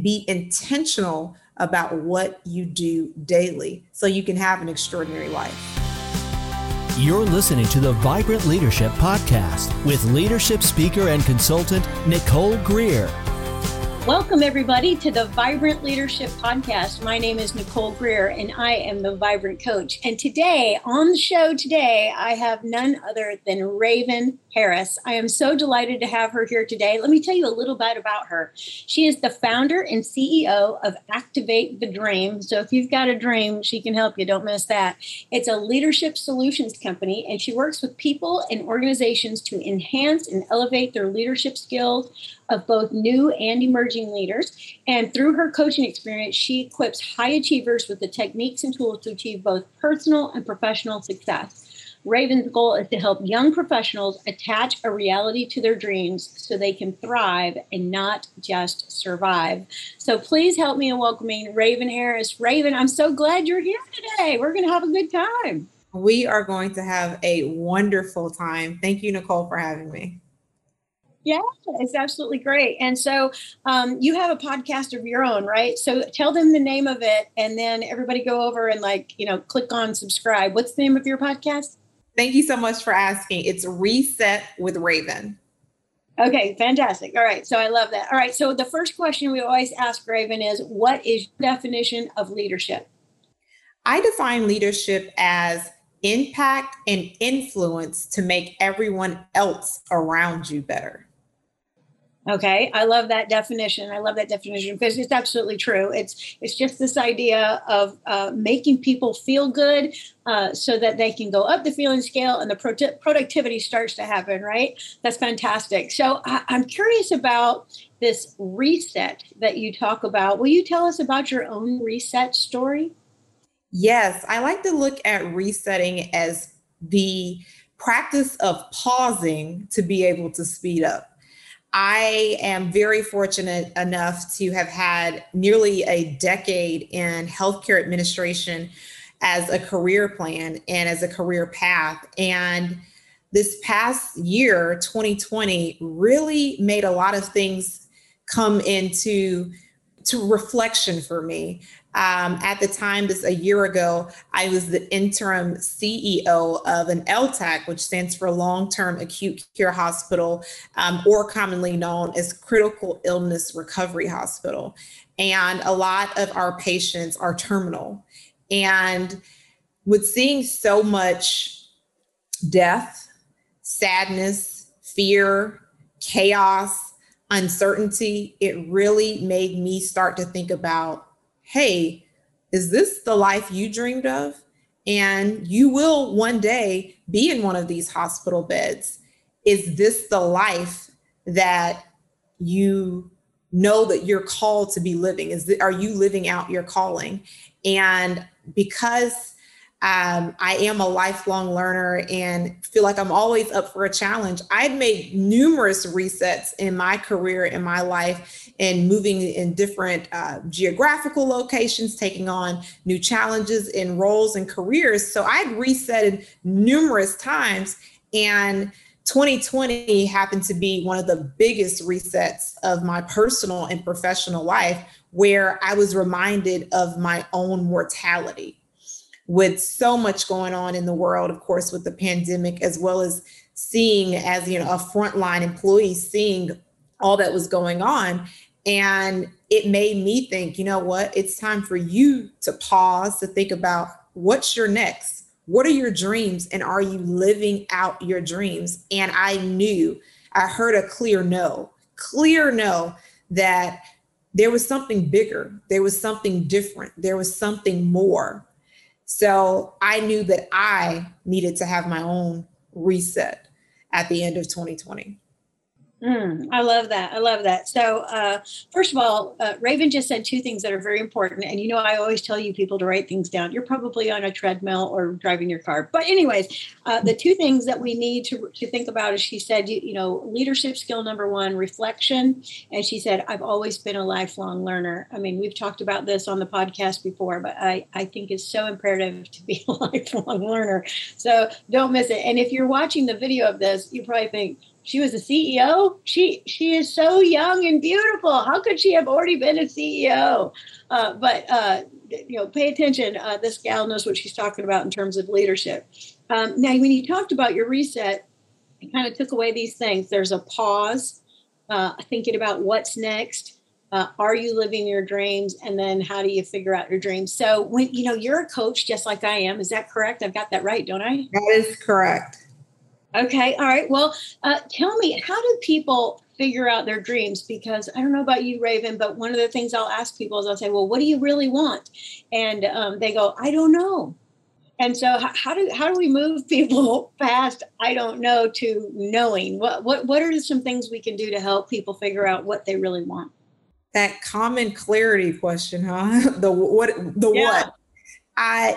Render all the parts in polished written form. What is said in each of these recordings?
Be intentional about what you do daily so you can have an extraordinary life. You're listening to the Vibrant Leadership Podcast with leadership speaker and consultant, Nicole Greer. Welcome, everybody, to the Vibrant Leadership Podcast. My name is Nicole Greer, and I am the Vibrant Coach. And today, on the show today, I have none other than Raven Harris. I am so delighted to have her here today. Let me tell you a little bit about her. She is the founder and CEO of Activate the Dream. So if you've got a dream, she can help you. Don't miss that. It's a leadership solutions company, and she works with people and organizations to enhance and elevate their leadership skills of both new and emerging leaders. And through her coaching experience, she equips high achievers with the techniques and tools to achieve both personal and professional success. Raven's goal is to help young professionals attach a reality to their dreams so they can thrive and not just survive. So please help me in welcoming Raven Harris. Raven, I'm so glad you're here today. We're going to have a good time. We are going to have a wonderful time. Thank you, Nicole, for having me. Yeah, it's absolutely great. And so you have a podcast of your own, right? So tell them the name of it, and then everybody go over and click on subscribe. What's the name of your podcast? Thank you so much for asking. It's Reset with Raven. Okay, fantastic. All right. So I love that. All right. So the first question we always ask Raven is, what is your definition of leadership? I define leadership as impact and influence to make everyone else around you better. Okay, I love that definition. I love that definition because it's absolutely true. It's just this idea of making people feel good so that they can go up the feeling scale and the productivity starts to happen, right? That's fantastic. So I'm curious about this reset that you talk about. Will you tell us about your own reset story? Yes, I like to look at resetting as the practice of pausing to be able to speed up. I am very fortunate enough to have had nearly a decade in healthcare administration as a career plan and as a career path. And this past year, 2020, really made a lot of things come into reflection for me. At the time, a year ago, I was the interim CEO of an LTAC, which stands for Long-Term Acute Care Hospital, or commonly known as Critical Illness Recovery Hospital. And a lot of our patients are terminal. And with seeing so much death, sadness, fear, chaos, uncertainty, it really made me start to think about, hey, is this the life you dreamed of? And you will one day be in one of these hospital beds. Is this the life that you know that you're called to be living? Are you living out your calling? And because I am a lifelong learner and feel like I'm always up for a challenge, I'd made numerous resets in my career, in my life, and moving in different geographical locations, taking on new challenges in roles and careers. So I'd resetted numerous times, and 2020 happened to be one of the biggest resets of my personal and professional life, where I was reminded of my own mortality. With so much going on in the world, of course, with the pandemic, as well as seeing, as you know, a frontline employee, seeing all that was going on. And it made me think, you know what, it's time for you to pause, to think about what's your next, what are your dreams, and are you living out your dreams? And I heard a clear no that there was something bigger, there was something different, there was something more. So I knew that I needed to have my own reset at the end of 2020. I love that. I love that. So first of all, Raven just said two things that are very important. And, you know, I always tell you people to write things down. You're probably on a treadmill or driving your car. But anyways, the two things that we need to think about is, she said, you know, leadership skill number one, reflection. And she said, I've always been a lifelong learner. I mean, we've talked about this on the podcast before, but I think it's so imperative to be a lifelong learner. So don't miss it. And if you're watching the video of this, you probably think, she was a CEO. She is so young and beautiful. How could she have already been a CEO? But pay attention. This gal knows what she's talking about in terms of leadership. Now, when you talked about your reset, it kind of took away these things. There's a pause, thinking about what's next. Are you living your dreams? And then how do you figure out your dreams? So when, you're a coach, just like I am, is that correct? I've got that right, don't I? That is correct. Okay. All right. Well, tell me, how do people figure out their dreams? Because I don't know about you, Raven, but one of the things I'll ask people is I'll say, well, what do you really want? And they go, I don't know. And so how do we move people past I don't know to knowing? What are some things we can do to help people figure out what they really want? That common clarity question, huh? What? I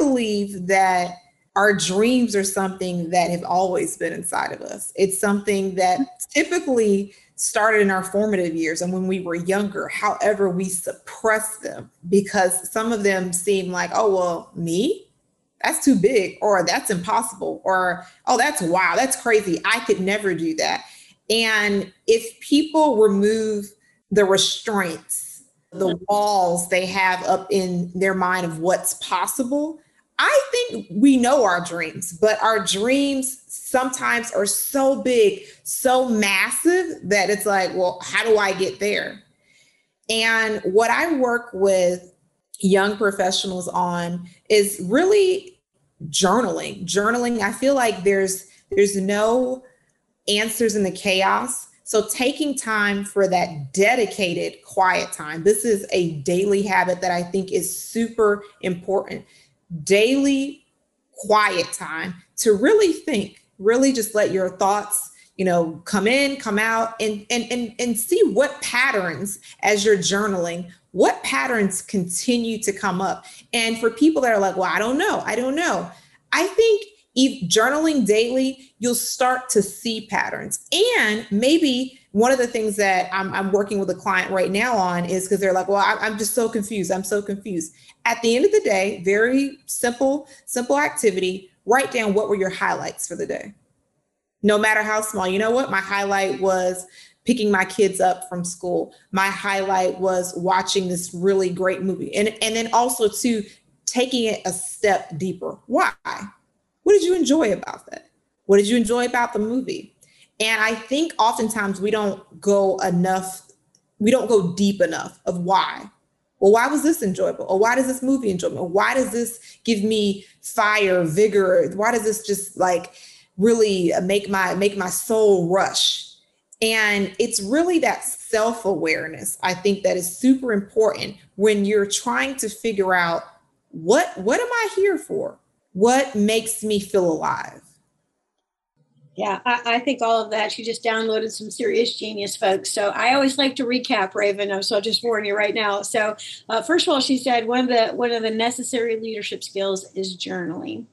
believe that our dreams are something that have always been inside of us. It's something that typically started in our formative years and when we were younger. However, we suppress them because some of them seem like, oh, well, me? That's too big, or that's impossible, or, oh, that's wow, that's crazy. I could never do that. And if people remove the restraints, the walls they have up in their mind of what's possible, I think we know our dreams, but our dreams sometimes are so big, so massive that it's like, well, how do I get there? And what I work with young professionals on is really journaling. Journaling, I feel like there's no answers in the chaos. So taking time for that dedicated quiet time. This is a daily habit that I think is super important. Daily quiet time to really think, really just let your thoughts, come in, come out, and see what patterns, as you're journaling, what patterns continue to come up. And for people that are like, well, I don't know. I think if journaling daily, you'll start to see patterns. And maybe one of the things that I'm working with a client right now on is because they're like, well, I'm just so confused. I'm so confused. At the end of the day, very simple activity. Write down what were your highlights for the day, no matter how small. You know what? My highlight was picking my kids up from school. My highlight was watching this really great movie. And then also to taking it a step deeper. Why? What did you enjoy about that? What did you enjoy about the movie? And I think oftentimes we don't go deep enough of why. Well, why was this enjoyable? Or why does this movie enjoy me? Or why does this give me fire, vigor? Why does this just like really make my soul rush? And it's really that self-awareness, I think, that is super important when you're trying to figure out what am I here for? What makes me feel alive? Yeah, I think all of that, she just downloaded some serious genius, folks. So I always like to recap, Raven, so I'll just warn you right now. So first of all, she said one of the necessary leadership skills is journaling,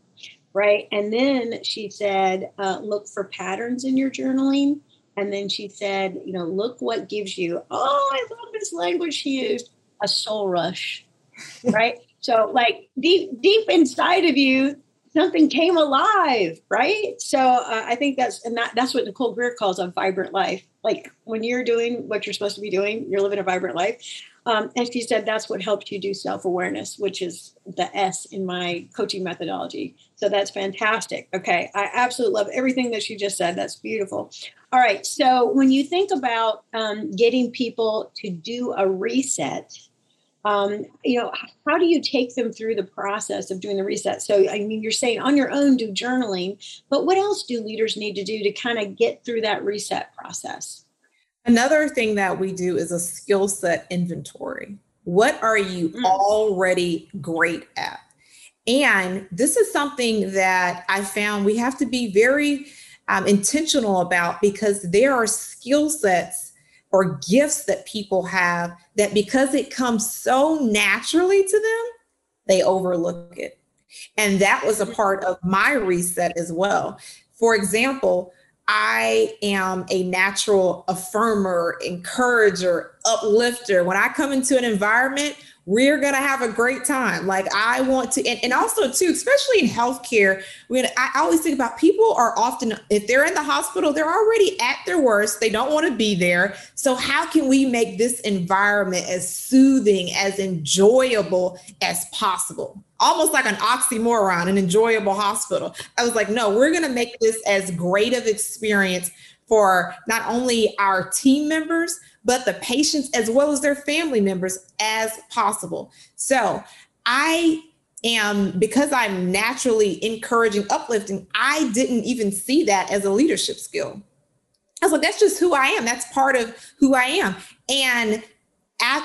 right? And then she said, look for patterns in your journaling. And then she said, look what gives you, oh, I love this language she used, a soul rush, right? So like deep inside of you, something came alive, right? So I think that's what Nicole Greer calls a vibrant life. Like when you're doing what you're supposed to be doing, you're living a vibrant life. And she said that's what helped you do self-awareness, which is the S in my coaching methodology. So that's fantastic. Okay, I absolutely love everything that she just said. That's beautiful. All right, so when you think about getting people to do a reset, how do you take them through the process of doing the reset? So, you're saying on your own, do journaling, but what else do leaders need to do to kind of get through that reset process? Another thing that we do is a skill set inventory. What are you already great at? And this is something that I found we have to be very intentional about, because there are skill sets or gifts that people have that, because it comes so naturally to them, they overlook it. And that was a part of my reset as well. For example, I am a natural affirmer, encourager, uplifter. When I come into an environment, we're going to have a great time. Like I want to, and also too, especially in healthcare, when I always think about people are often, if they're in the hospital, they're already at their worst. They don't want to be there. So how can we make this environment as soothing, as enjoyable as possible? Almost like an oxymoron, an enjoyable hospital. I was like, no, we're going to make this as great of experience for not only our team members, but the patients as well as their family members as possible. So I am, because I'm naturally encouraging, uplifting, I didn't even see that as a leadership skill. I was like, that's just who I am. That's part of who I am. And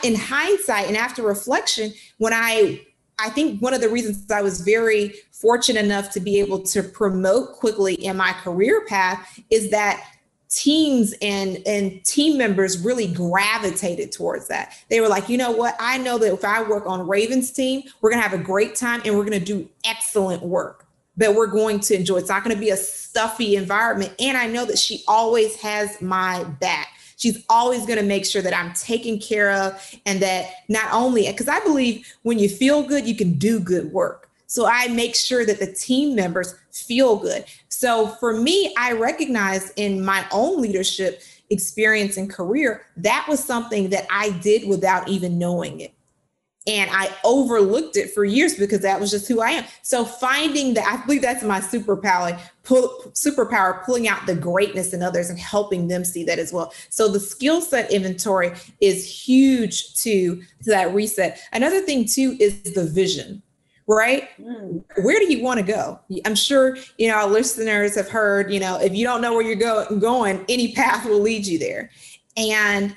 in hindsight and after reflection, when I think one of the reasons I was very fortunate enough to be able to promote quickly in my career path is that teams and team members really gravitated towards that. They were like, you know what? I know that if I work on Raven's team, we're going to have a great time and we're going to do excellent work that we're going to enjoy. It's not going to be a stuffy environment. And I know that she always has my back. She's always going to make sure that I'm taken care of and that not only, because I believe when you feel good, you can do good work. So I make sure that the team members feel good. So for me, I recognized in my own leadership experience and career, that was something that I did without even knowing it. And I overlooked it for years because that was just who I am. So finding that, I believe that's my superpower, pulling out the greatness in others and helping them see that as well. So the skill set inventory is huge to that reset. Another thing too is the vision, right? Where do you want to go? I'm sure, you know, our listeners have heard, you know, if you don't know where you're going, any path will lead you there. And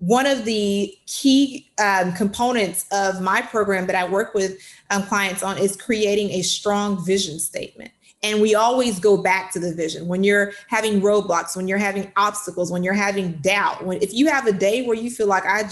one of the key components of my program that I work with clients on is creating a strong vision statement. And we always go back to the vision. When you're having roadblocks, when you're having obstacles, when you're having doubt, if you have a day where you feel like I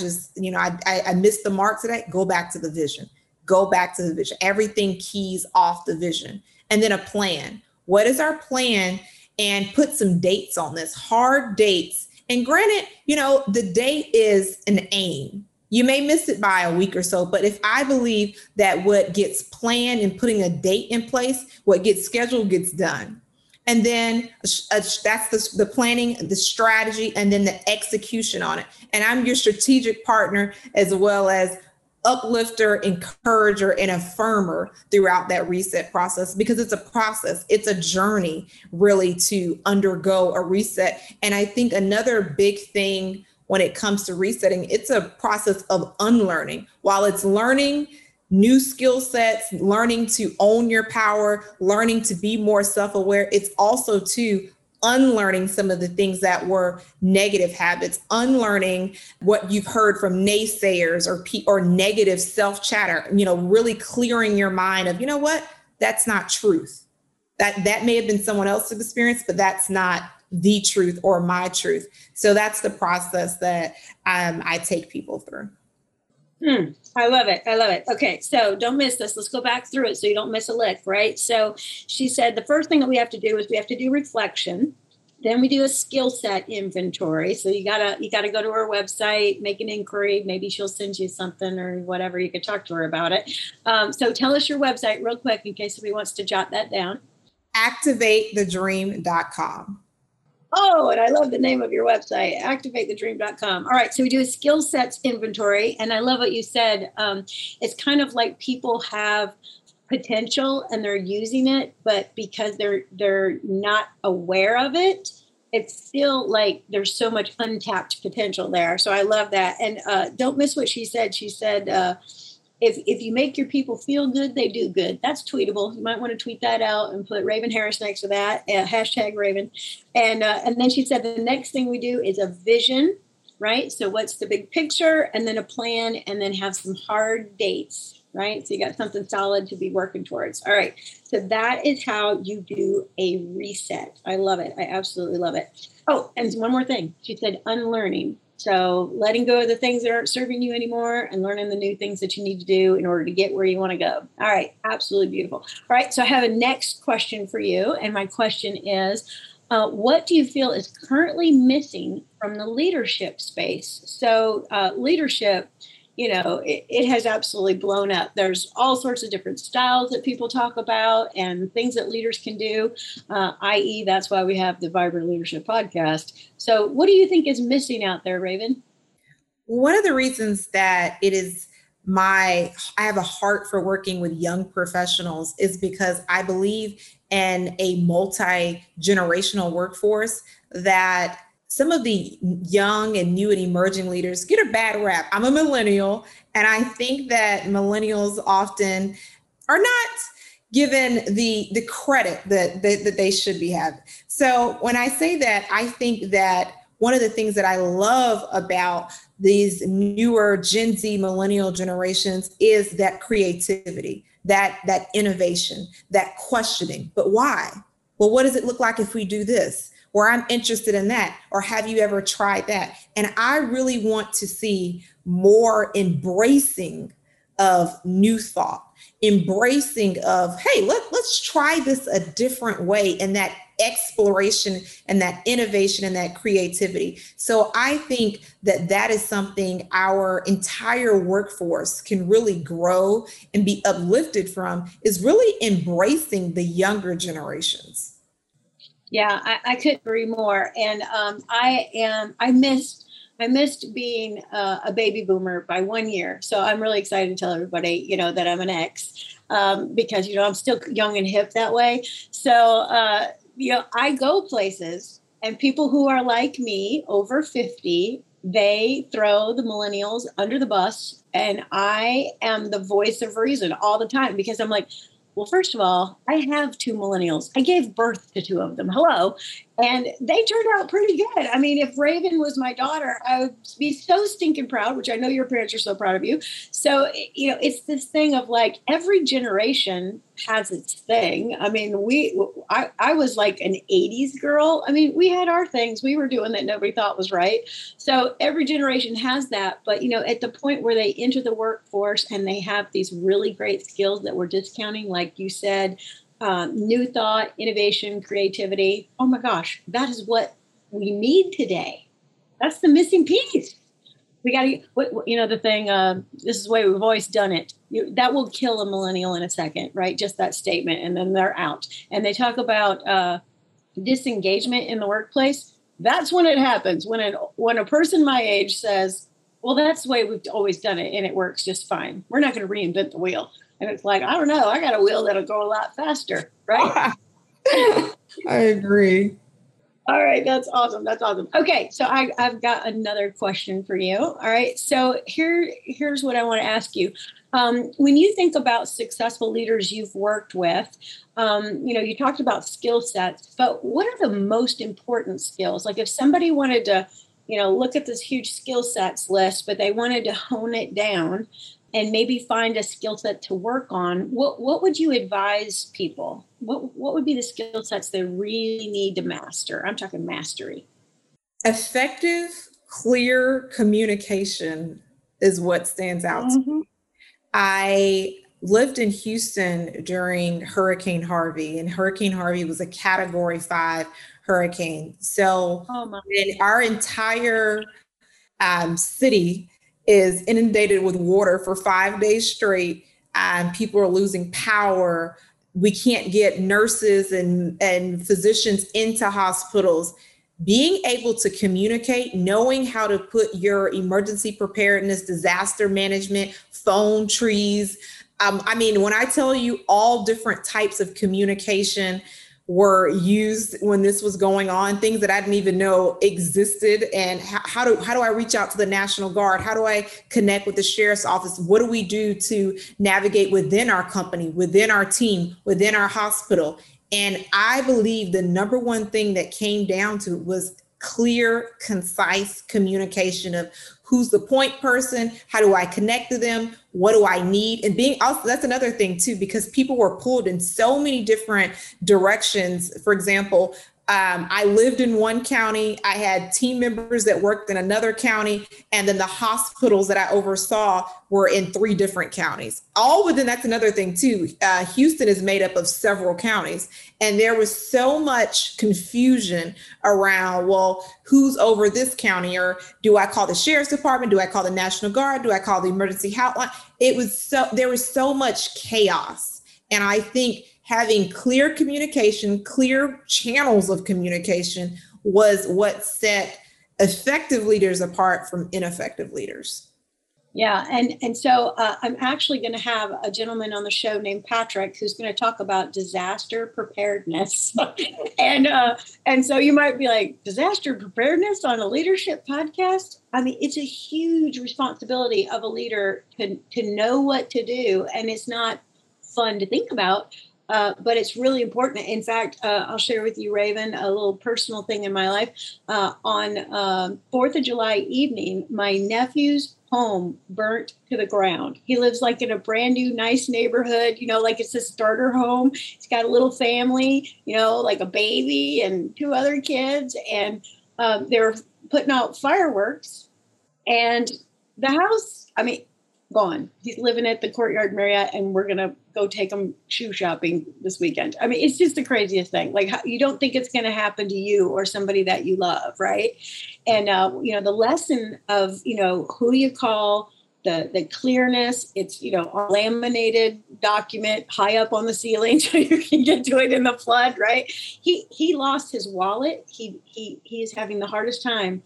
missed the mark today, go back to the vision. Go back to the vision. Everything keys off the vision. And then a plan. What is our plan? And put some dates on this, hard dates. And granted, you know, the date is an aim. You may miss it by a week or so, but if I believe that what gets planned and putting a date in place, what gets scheduled gets done. And then that's the planning, the strategy, and then the execution on it. And I'm your strategic partner as well as uplifter, encourager, and affirmer throughout that reset process, because it's a process. It's a journey really to undergo a reset. And I think another big thing when it comes to resetting, it's a process of unlearning. While it's learning new skill sets, learning to own your power, learning to be more self-aware, it's also too unlearning some of the things that were negative habits, unlearning what you've heard from naysayers or negative self-chatter, you know, really clearing your mind of, you know what, that's not truth. That may have been someone else's experience, but that's not the truth or my truth. So that's the process that I take people through. I love it. I love it. Okay. So don't miss this. Let's go back through it so you don't miss a lick, right? So she said the first thing that we have to do is we have to do reflection. Then we do a skill set inventory. So you gotta go to her website, make an inquiry. Maybe she'll send you something or whatever. You could talk to her about it. So tell us your website real quick in case somebody wants to jot that down. ActivateTheDream.com. Oh, and I love the name of your website, activatethedream.com. All right. So we do a skill sets inventory. And I love what you said. It's kind of like people have potential and they're using it, but because they're not aware of it, it's still like there's so much untapped potential there. So I love that. And don't miss what she said. She said, If you make your people feel good, they do good. That's tweetable. You might want to tweet that out and put Raven Harris next to that, hashtag Raven. And then she said the next thing we do is a vision, right? So what's the big picture? And then a plan, and then have some hard dates, right? So you got something solid to be working towards. All right. So that is how you do a reset. I love it. I absolutely love it. Oh, and one more thing. She said unlearning. So letting go of the things that aren't serving you anymore and learning the new things that you need to do in order to get where you want to go. All right. Absolutely beautiful. All right. So I have a next question for you. And my question is, What do you feel is currently missing from the leadership space? So leadership, it has absolutely blown up. There's all sorts of different styles that people talk about and things that leaders can do, i.e. that's why we have the Vibrant Leadership Podcast. So what do you think is missing out there, Raven? One of the reasons that it is I have a heart for working with young professionals is because I believe in a multi-generational workforce that some of the young and new and emerging leaders get a bad rap. I'm a millennial, and I think that millennials often are not given the credit that they should be having. So when I say that, I think that one of the things that I love about these newer Gen Z millennial generations is that creativity, that innovation, that questioning. But why? Well, what does it look like if we do this? Or I'm interested in that, or have you ever tried that? And I really want to see more embracing of new thought, embracing of, hey, let's try this a different way, and that exploration and that innovation and that creativity. So I think that is something our entire workforce can really grow and be uplifted from, is really embracing the younger generations. Yeah, I couldn't agree more. And I missed being a baby boomer by 1 year. So I'm really excited to tell everybody, that I'm an X, because, I'm still young and hip that way. So, I go places and people who are like me over 50, they throw the millennials under the bus. And I am the voice of reason all the time, because I'm like, well, first of all, I have two millennials. I gave birth to two of them. Hello. And they turned out pretty good. I mean, if Raven was my daughter, I would be so stinking proud, which I know your parents are so proud of you. So, it's this thing of like every generation has its thing. I mean, I was like an 80s girl. I mean, we had our things we were doing that nobody thought was right. So every generation has that. But, at the point where they enter the workforce and they have these really great skills that we're discounting, like you said, new thought, innovation, creativity. Oh my gosh, that is what we need today. That's the missing piece. We got to, the thing, this is the way we've always done it. That will kill a millennial in a second, right? Just that statement, and then they're out. And they talk about disengagement in the workplace. That's when it happens. When a person my age says, well, that's the way we've always done it and it works just fine. We're not going to reinvent the wheel. And it's like, I don't know, I got a wheel that'll go a lot faster, right? I agree. All right, that's awesome. That's awesome. Okay, so I've got another question for you. All right, so here's what I want to ask you. When you think about successful leaders you've worked with, you talked about skill sets, but what are the most important skills? Like if somebody wanted to, look at this huge skill sets list, but they wanted to hone it down and maybe find a skill set to work on, what would you advise people? What would be the skill sets they really need to master? I'm talking mastery. Effective, clear communication is what stands out to me. I lived in Houston during Hurricane Harvey, and Hurricane Harvey was a Category 5 hurricane. So our entire city is inundated with water for 5 days straight, and people are losing power. We can't get nurses and physicians into hospitals. Being able to communicate, knowing how to put your emergency preparedness, disaster management, phone trees. When I tell you all different types of communication were used when this was going on, things that I didn't even know existed. And how do I reach out to the National Guard? How do I connect with the sheriff's office? What do we do to navigate within our company, within our team, within our hospital? And I believe the number one thing that came down to it was clear, concise communication of who's the point person, how do I connect to them, what do I need? And being also, that's another thing too, because people were pulled in so many different directions. For example, I lived in one county. I had team members that worked in another county. And then the hospitals that I oversaw were in 3 different counties. All within, that's another thing too. Houston is made up of several counties. And there was so much confusion around, well, who's over this county? Or do I call the sheriff's department? Do I call the National Guard? Do I call the emergency hotline? There was so much chaos. And I think having clear communication, clear channels of communication was what set effective leaders apart from ineffective leaders. Yeah. And so I'm actually going to have a gentleman on the show named Patrick, who's going to talk about disaster preparedness. And so you might be like, disaster preparedness on a leadership podcast? I mean, it's a huge responsibility of a leader to know what to do. And it's not fun to think about. But it's really important. In fact, I'll share with you, Raven, a little personal thing in my life. On 4th of July evening, my nephew's home burnt to the ground. He lives like in a brand new, nice neighborhood, you know, like it's a starter home. He's got a little family, you know, like a baby and 2 other kids. And they're putting out fireworks. And the house, I mean, gone. He's living at the Courtyard Marriott, and we're going to go take him shoe shopping this weekend. I mean, it's just the craziest thing. Like, you don't think it's going to happen to you or somebody that you love, right? And, you know, the lesson of, you know, who you call, the clearness, it's, you know, a laminated document high up on the ceiling so you can get to it in the flood, right? He lost his wallet. He is having the hardest time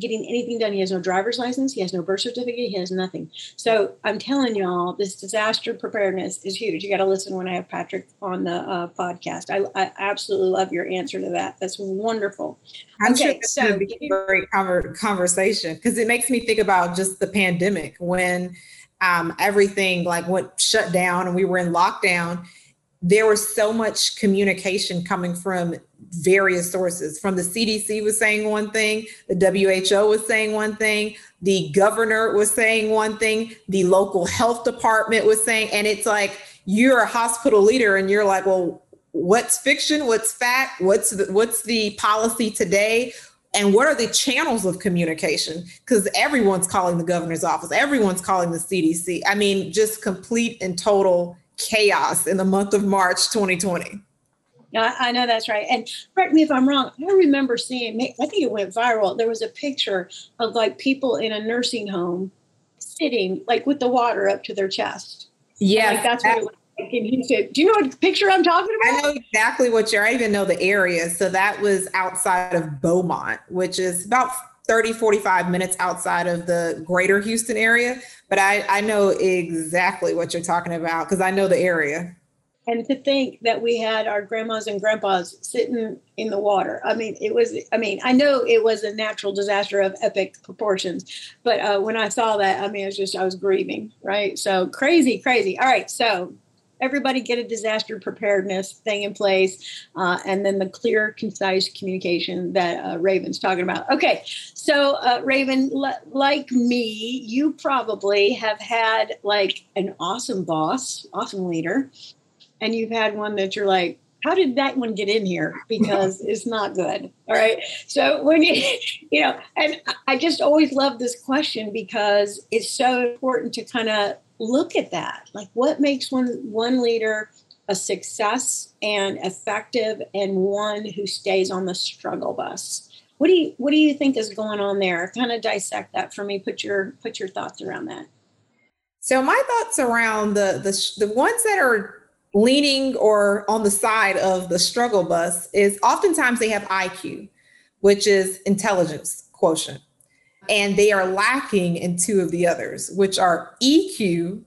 getting anything done. He has no driver's license. He has no birth certificate. He has nothing. So I'm telling y'all, this disaster preparedness is huge. You got to listen when I have Patrick on the podcast. I absolutely love your answer to that. That's wonderful. I'm sure this is going to be a great conversation, because it makes me think about just the pandemic when everything like went shut down and we were in lockdown. There was so much communication coming from various sources. From the CDC was saying one thing, the WHO was saying one thing, the governor was saying one thing, the local health department was saying, and it's like, you're a hospital leader and you're like, well, what's fiction? What's fact? What's the policy today? And what are the channels of communication? Because everyone's calling the governor's office. Everyone's calling the CDC. I mean, just complete and total chaos in the month of March 2020. Yeah, I know that's right. And correct me if I'm wrong. I remember seeing, I think it went viral. There was a picture of like people in a nursing home sitting like with the water up to their chest. Yeah, like that's what it was like in Houston. Do you know what picture I'm talking about? I know exactly what I even know the area. So that was outside of Beaumont, which is about 30-45 minutes outside of the greater Houston area. But I know exactly what you're talking about because I know the area. And to think that we had our grandmas and grandpas sitting in the water. I mean, I know it was a natural disaster of epic proportions, but when I saw that, I mean, I was grieving, right? So crazy, crazy. All right. So everybody get a disaster preparedness thing in place. And then the clear, concise communication that Raven's talking about. Okay. So Raven, like me, you probably have had like an awesome boss, awesome leader. And you've had one that you're like, how did that one get in here? Because it's not good. All right. So when you know, and I just always love this question because it's so important to kind of look at that. Like, what makes one leader a success and effective, and one who stays on the struggle bus? What do you think is going on there? Kind of dissect that for me. Put your thoughts around that. So my thoughts around the ones that are leaning or on the side of the struggle bus is oftentimes they have IQ, which is intelligence quotient. And they are lacking in 2 of the others, which are EQ,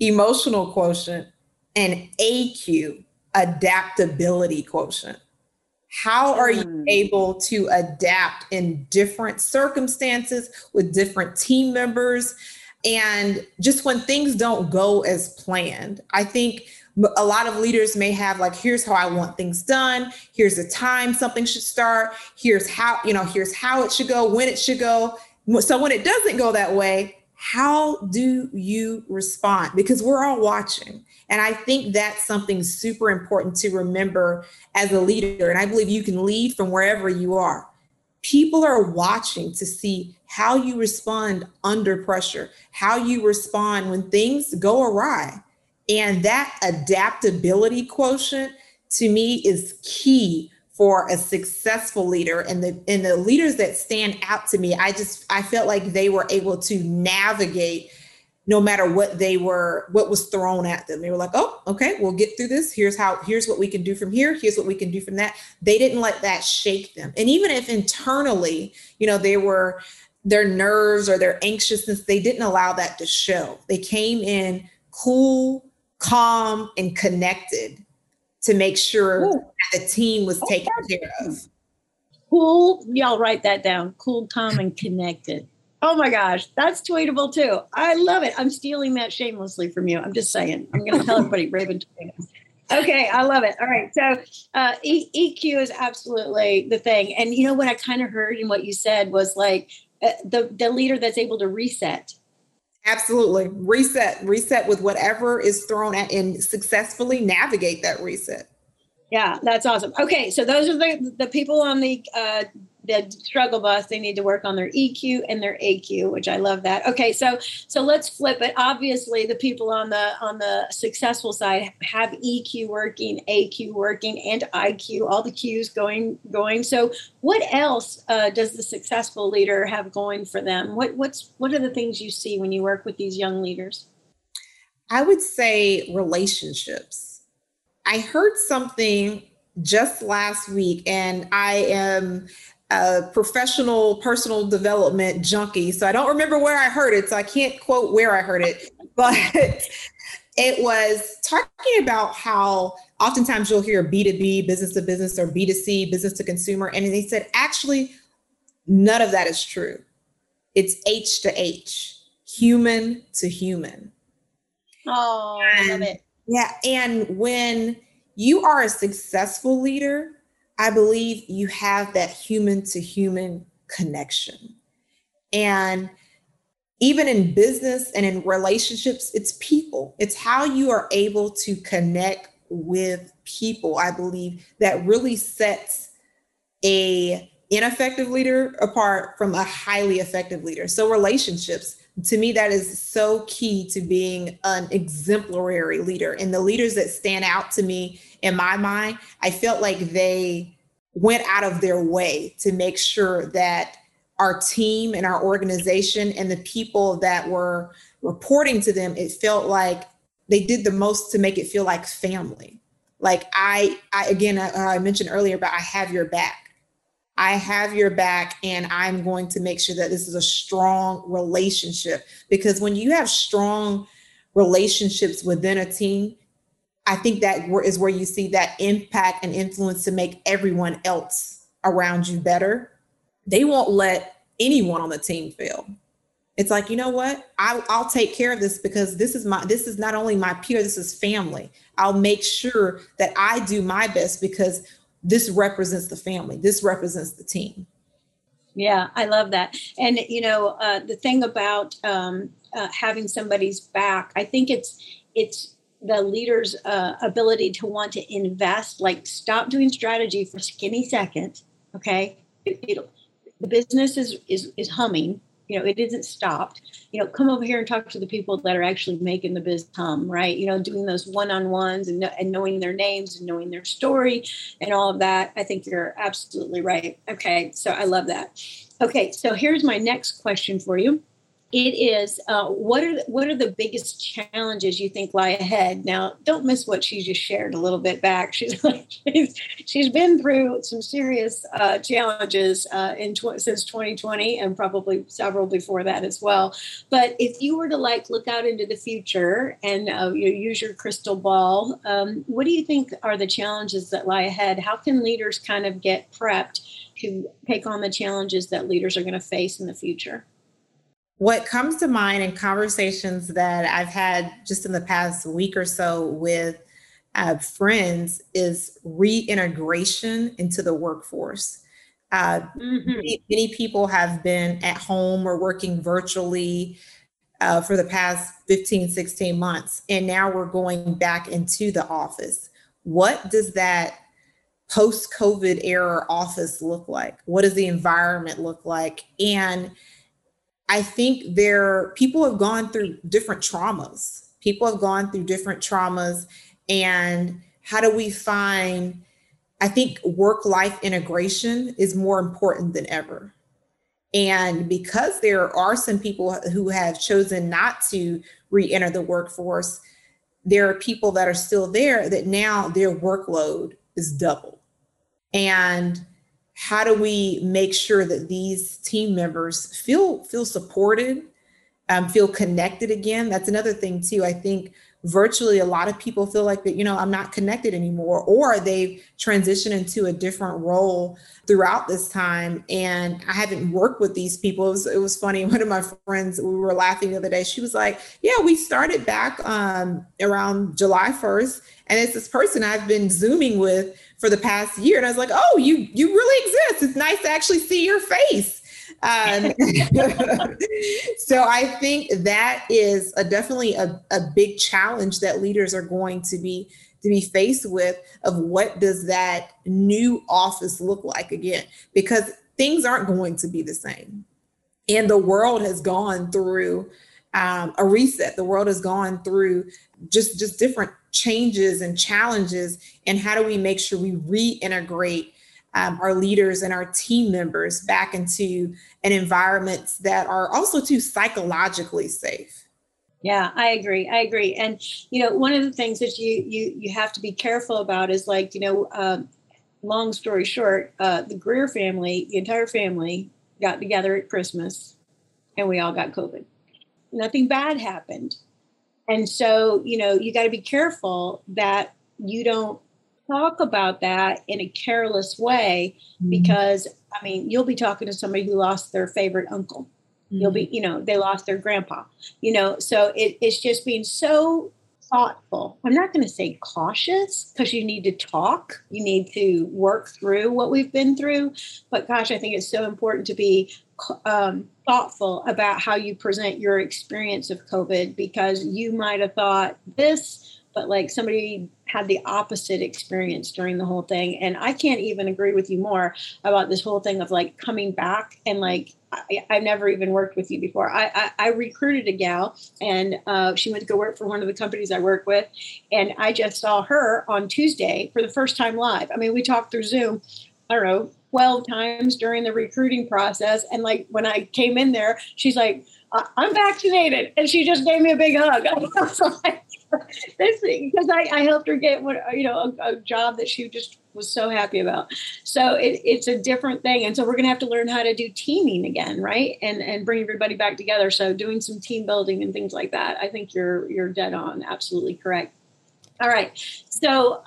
emotional quotient, and AQ, adaptability quotient. How are you able to adapt in different circumstances with different team members? And just when things don't go as planned, I think a lot of leaders may have like, here's how I want things done. Here's the time something should start. Here's how it should go, when it should go. So when it doesn't go that way, how do you respond? Because we're all watching. And I think that's something super important to remember as a leader. And I believe you can lead from wherever you are. People are watching to see how you respond under pressure, how you respond when things go awry. And that adaptability quotient, to me, is key for a successful leader. And the leaders that stand out to me, I felt like they were able to navigate no matter what was thrown at them. They were like, oh, okay, we'll get through this. Here's what we can do from here. Here's what we can do from that. They didn't let that shake them. And even if internally, their nerves or their anxiousness, they didn't allow that to show. They came in cool, calm, and connected to make sure that the team was taken care of. Cool, y'all write that down. Cool, calm, and connected. Oh my gosh, that's tweetable too. I love it. I'm stealing that shamelessly from you. I'm just saying. I'm going to tell everybody, Raven. Okay, I love it. All right, so EQ is absolutely the thing. And you know what I kind of heard in what you said was like the leader that's able to reset. Absolutely. Reset with whatever is thrown at and successfully navigate that reset. Yeah, that's awesome. Okay, so those are the people on the struggle bus. They need to work on their EQ and their AQ, which I love that. Okay, so let's flip it. Obviously, the people on the successful side have EQ working, AQ working, and IQ, all the Qs going. So what else does the successful leader have going for them? What are the things you see when you work with these young leaders? I would say relationships. I heard something just last week, and I am a professional personal development junkie, so I don't remember where I heard it, so I can't quote where I heard it, but it was talking about how oftentimes you'll hear B2B, business to business, or B2C, business to consumer, and they said, actually, none of that is true. It's H to H, human to human. Oh, I love it. Yeah, and when you are a successful leader, I believe you have that human to human connection. And even in business and in relationships, it's people. It's how you are able to connect with people, I believe, that really sets an ineffective leader apart from a highly effective leader. So relationships, to me, that is so key to being an exemplary leader. And the leaders that stand out to me, in my mind, I felt like they went out of their way to make sure that our team and our organization and the people that were reporting to them, it felt like they did the most to make it feel like family. Like I mentioned earlier, but I have your back. I have your back, and I'm going to make sure that this is a strong relationship, because when you have strong relationships within a team, I think that is where you see that impact and influence to make everyone else around you better. They won't let anyone on the team fail. It's like, you know what? I'll take care of this, because this is not only my peer, this is family. I'll make sure that I do my best, because this represents the family. This represents the team. Yeah, I love that. And, the thing about having somebody's back, I think it's the leader's ability to want to invest, like stop doing strategy for a skinny second. Okay. The business is humming. It isn't stopped. Come over here and talk to the people that are actually making the biz hum, right? Doing those one-on-ones and knowing their names and knowing their story and all of that. I think you're absolutely right. Okay, so I love that. Okay, so here's my next question for you. It is, what are the biggest challenges you think lie ahead? Now, don't miss what she just shared a little bit back. She's been through some serious challenges since 2020, and probably several before that as well. But if you were to look out into the future and use your crystal ball, what do you think are the challenges that lie ahead? How can leaders kind of get prepped to take on the challenges that leaders are going to face in the future? What comes to mind in conversations that I've had just in the past week or so with friends is reintegration into the workforce. Many people have been at home or working virtually for the past 15, 16 months, and now we're going back into the office. What does that post-COVID era office look like? What does the environment look like? And I think people have gone through different traumas. And how do we find, I think work-life integration is more important than ever. And because there are some people who have chosen not to re-enter the workforce, there are people that are still there that now their workload is double. And how do we make sure that these team members feel supported, feel connected again? That's another thing too. I think virtually a lot of people feel like that, you know, I'm not connected anymore, or they've transitioned into a different role throughout this time. And I haven't worked with these people. It was funny. One of my friends, we were laughing the other day. She was like, yeah, we started back around July 1st. And it's this person I've been Zooming with for the past year. And I was like, oh, you really exist. It's nice to actually see your face. So I think that is definitely a big challenge that leaders are going to be faced with, of what does that new office look like again, because things aren't going to be the same. And the world has gone through a reset. The world has gone through just different changes and challenges. And how do we make sure we reintegrate our leaders and our team members back into an environment that are also too psychologically safe? Yeah, I agree. And, you know, one of the things that you have to be careful about is, like, you know, long story short, the Greer family, the entire family got together at Christmas and we all got COVID. Nothing bad happened. And so, you know, you got to be careful that you don't talk about that in a careless way, because, I mean, you'll be talking to somebody who lost their favorite uncle. You'll be, you know, they lost their grandpa, you know, so it's just being so thoughtful. I'm not going to say cautious, because you need to talk, you need to work through what we've been through. But gosh, I think it's so important to be thoughtful about how you present your experience of COVID, because you might have thought this, but like somebody had the opposite experience during the whole thing. And I can't even agree with you more about this whole thing of like coming back and like, I've never even worked with you before. I recruited a gal, and she went to go work for one of the companies I work with. And I just saw her on Tuesday for the first time live. I mean, we talked through Zoom, I don't know, 12 times during the recruiting process. And like, when I came in there, she's like, I'm vaccinated. And she just gave me a big hug. I was like, this thing, because I helped her get a job that she just was so happy about. So it's a different thing, and so we're going to have to learn how to do teaming again, right? And bring everybody back together. So doing some team building and things like that. I think you're dead on, absolutely correct. All right, so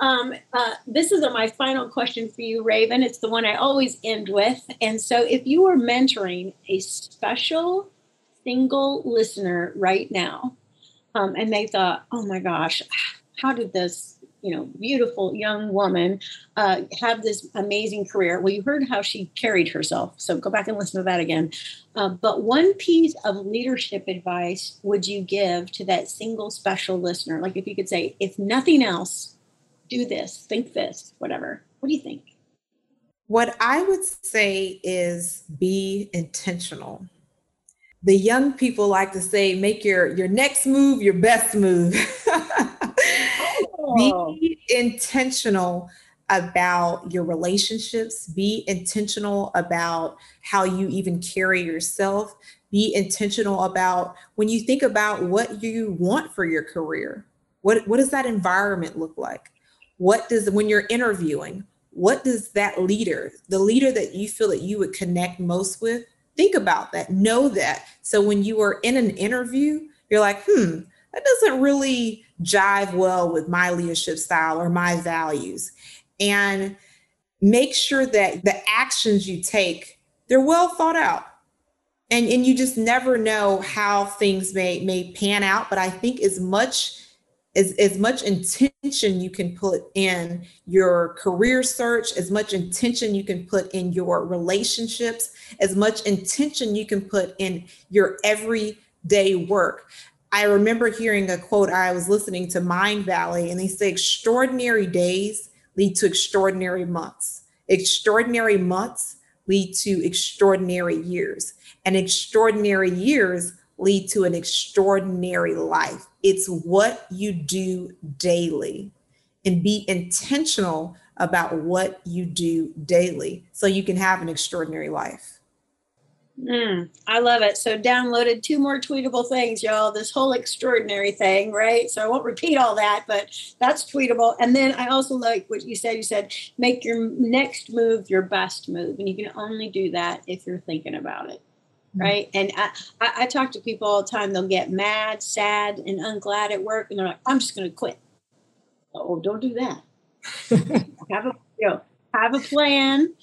this is my final question for you, Raven. It's the one I always end with. And so, if you were mentoring a special single listener right now, and they thought, oh my gosh, how did this, you know, beautiful young woman have this amazing career? Well, you heard how she carried herself. So go back and listen to that again. But one piece of leadership advice would you give to that single special listener? Like, if you could say, if nothing else, do this, think this, whatever. What do you think? What I would say is, be intentional. The young people like to say, make your next move your best move. Oh. Be intentional about your relationships. Be intentional about how you even carry yourself. Be intentional about, when you think about what you want for your career, what does that environment look like? When you're interviewing, what does that leader, the leader that you feel that you would connect most with, think about that, know that. So when you are in an interview, you're like, that doesn't really jive well with my leadership style or my values. And make sure that the actions you take, they're well thought out. And you just never know how things may pan out. But I think as much intention you can put in your career search, as much intention you can put in your relationships, as much intention you can put in your every day work. I remember hearing a quote, I was listening to Mind Valley, and they say extraordinary days lead to extraordinary months. Extraordinary months lead to extraordinary years, and extraordinary years lead to an extraordinary life. It's what you do daily, and be intentional about what you do daily so you can have an extraordinary life. I love it. So downloaded 2 more tweetable things, y'all, this whole extraordinary thing, right? So I won't repeat all that, but that's tweetable. And then I also like what you said, make your next move your best move. And you can only do that if you're thinking about it. Right. And I talk to people all the time. They'll get mad, sad, and unglad at work. And they're like, I'm just going to quit. Oh, don't do that. Have a plan.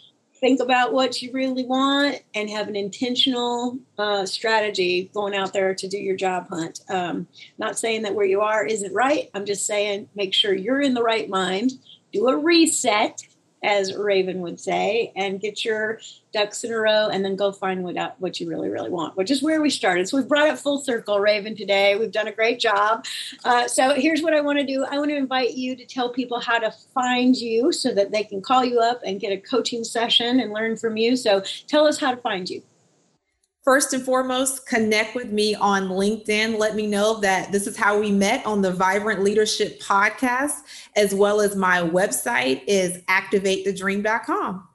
Think about what you really want and have an intentional strategy going out there to do your job hunt. Not saying that where you are isn't right. I'm just saying, make sure you're in the right mind. Do a reset, as Raven would say, and get your ducks in a row and then go find what you really, really want, which is where we started. So we've brought it full circle, Raven, today. We've done a great job. So here's what I want to do. I want to invite you to tell people how to find you so that they can call you up and get a coaching session and learn from you. So tell us how to find you. First and foremost, connect with me on LinkedIn. Let me know that this is how we met on the Vibrant Leadership Podcast, as well as my website is activatethedream.com.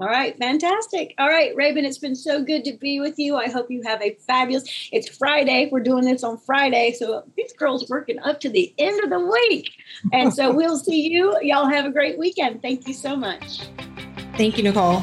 All right. Fantastic. All right, Raven, it's been so good to be with you. I hope you have a fabulous, it's Friday. We're doing this on Friday. So these girls working up to the end of the week. And so we'll see you. Y'all have a great weekend. Thank you so much. Thank you, Nicole.